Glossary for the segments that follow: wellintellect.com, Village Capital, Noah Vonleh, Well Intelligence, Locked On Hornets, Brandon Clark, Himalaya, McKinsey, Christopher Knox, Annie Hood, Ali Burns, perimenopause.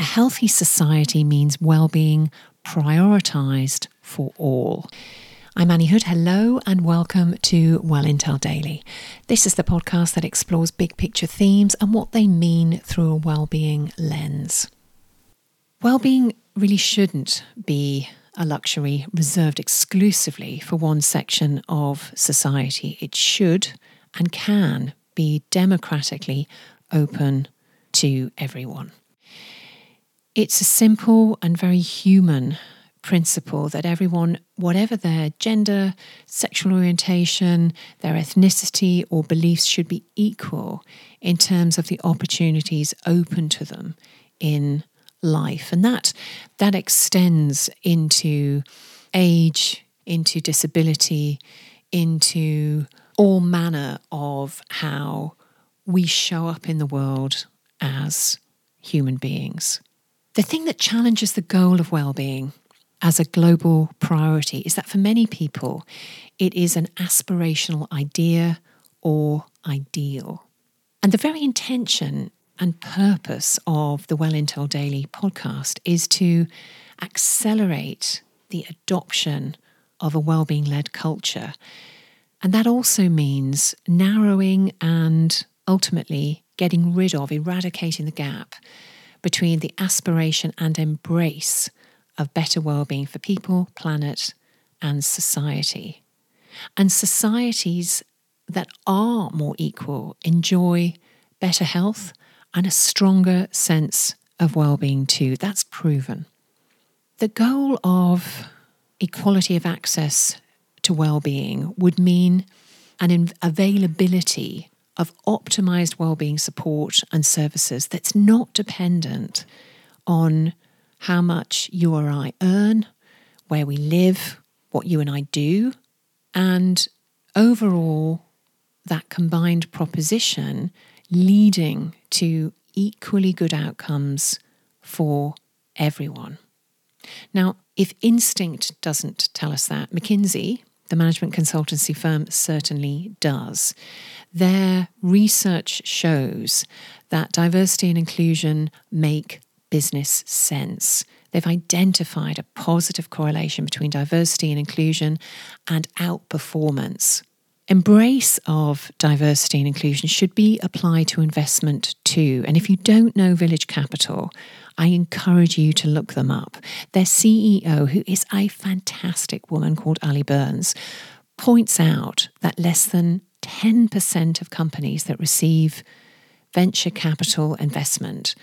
A healthy society means well-being prioritised for all. I'm Annie Hood. Hello and welcome to Well Intel Daily. This is the podcast that explores big picture themes and what they mean through a well-being lens. Well-being really shouldn't be a luxury reserved exclusively for one section of society. It should and can be democratically open to everyone. It's a simple and very human principle that everyone, whatever their gender, sexual orientation, their ethnicity or beliefs, should be equal in terms of the opportunities open to them in life. And that extends into age, into disability, into all manner of how we show up in the world as human beings. The thing that challenges the goal of well-being as a global priority is that for many people, it is an aspirational idea or ideal. And the very intention and purpose of the Well Intel Daily podcast is to accelerate the adoption of a well-being-led culture. And that also means narrowing and ultimately getting rid of, eradicating the gap between the aspiration and embrace of better well-being for people, planet, and society. And societies that are more equal enjoy better health and a stronger sense of well-being too. That's proven. The goal of equality of access to well-being would mean an availability of optimised well-being support and services that's not dependent on how much you or I earn, where we live, what you and I do. And overall, that combined proposition leading to equally good outcomes for everyone. Now, if instinct doesn't tell us that, McKinsey, the management consultancy firm, certainly does. Their research shows that diversity and inclusion make business sense. They've identified a positive correlation between diversity and inclusion and outperformance. Embrace of diversity and inclusion should be applied to investment too. And if you don't know Village Capital, I encourage you to look them up. Their CEO, who is a fantastic woman called Ali Burns, points out that less than 10% of companies that receive venture capital investment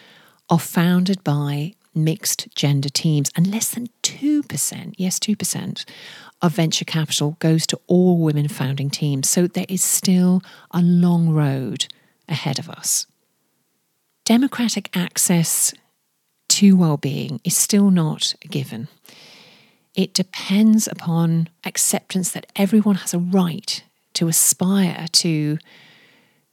are founded by mixed gender teams, and less than 2%, yes, 2% of venture capital goes to all women founding teams. So there is still a long road ahead of us. Democratic access to well-being is still not a given. It depends upon acceptance that everyone has a right to aspire to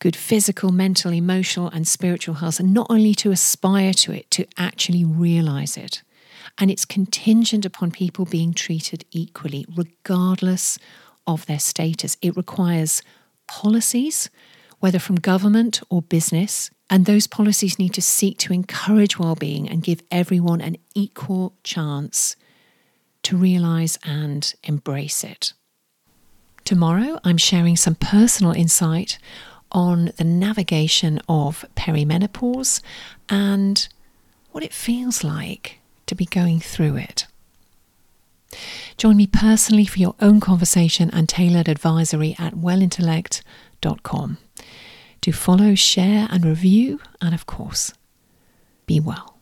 good physical, mental, emotional and spiritual health, and not only to aspire to it, to actually realise it. And it's contingent upon people being treated equally, regardless of their status. It requires policies, whether from government or business, and those policies need to seek to encourage well-being and give everyone an equal chance to realise and embrace it. Tomorrow, I'm sharing some personal insight on the navigation of perimenopause and what it feels like to be going through it. Join me personally for your own conversation and tailored advisory at wellintellect.com. Do follow, share and review, and of course, be well.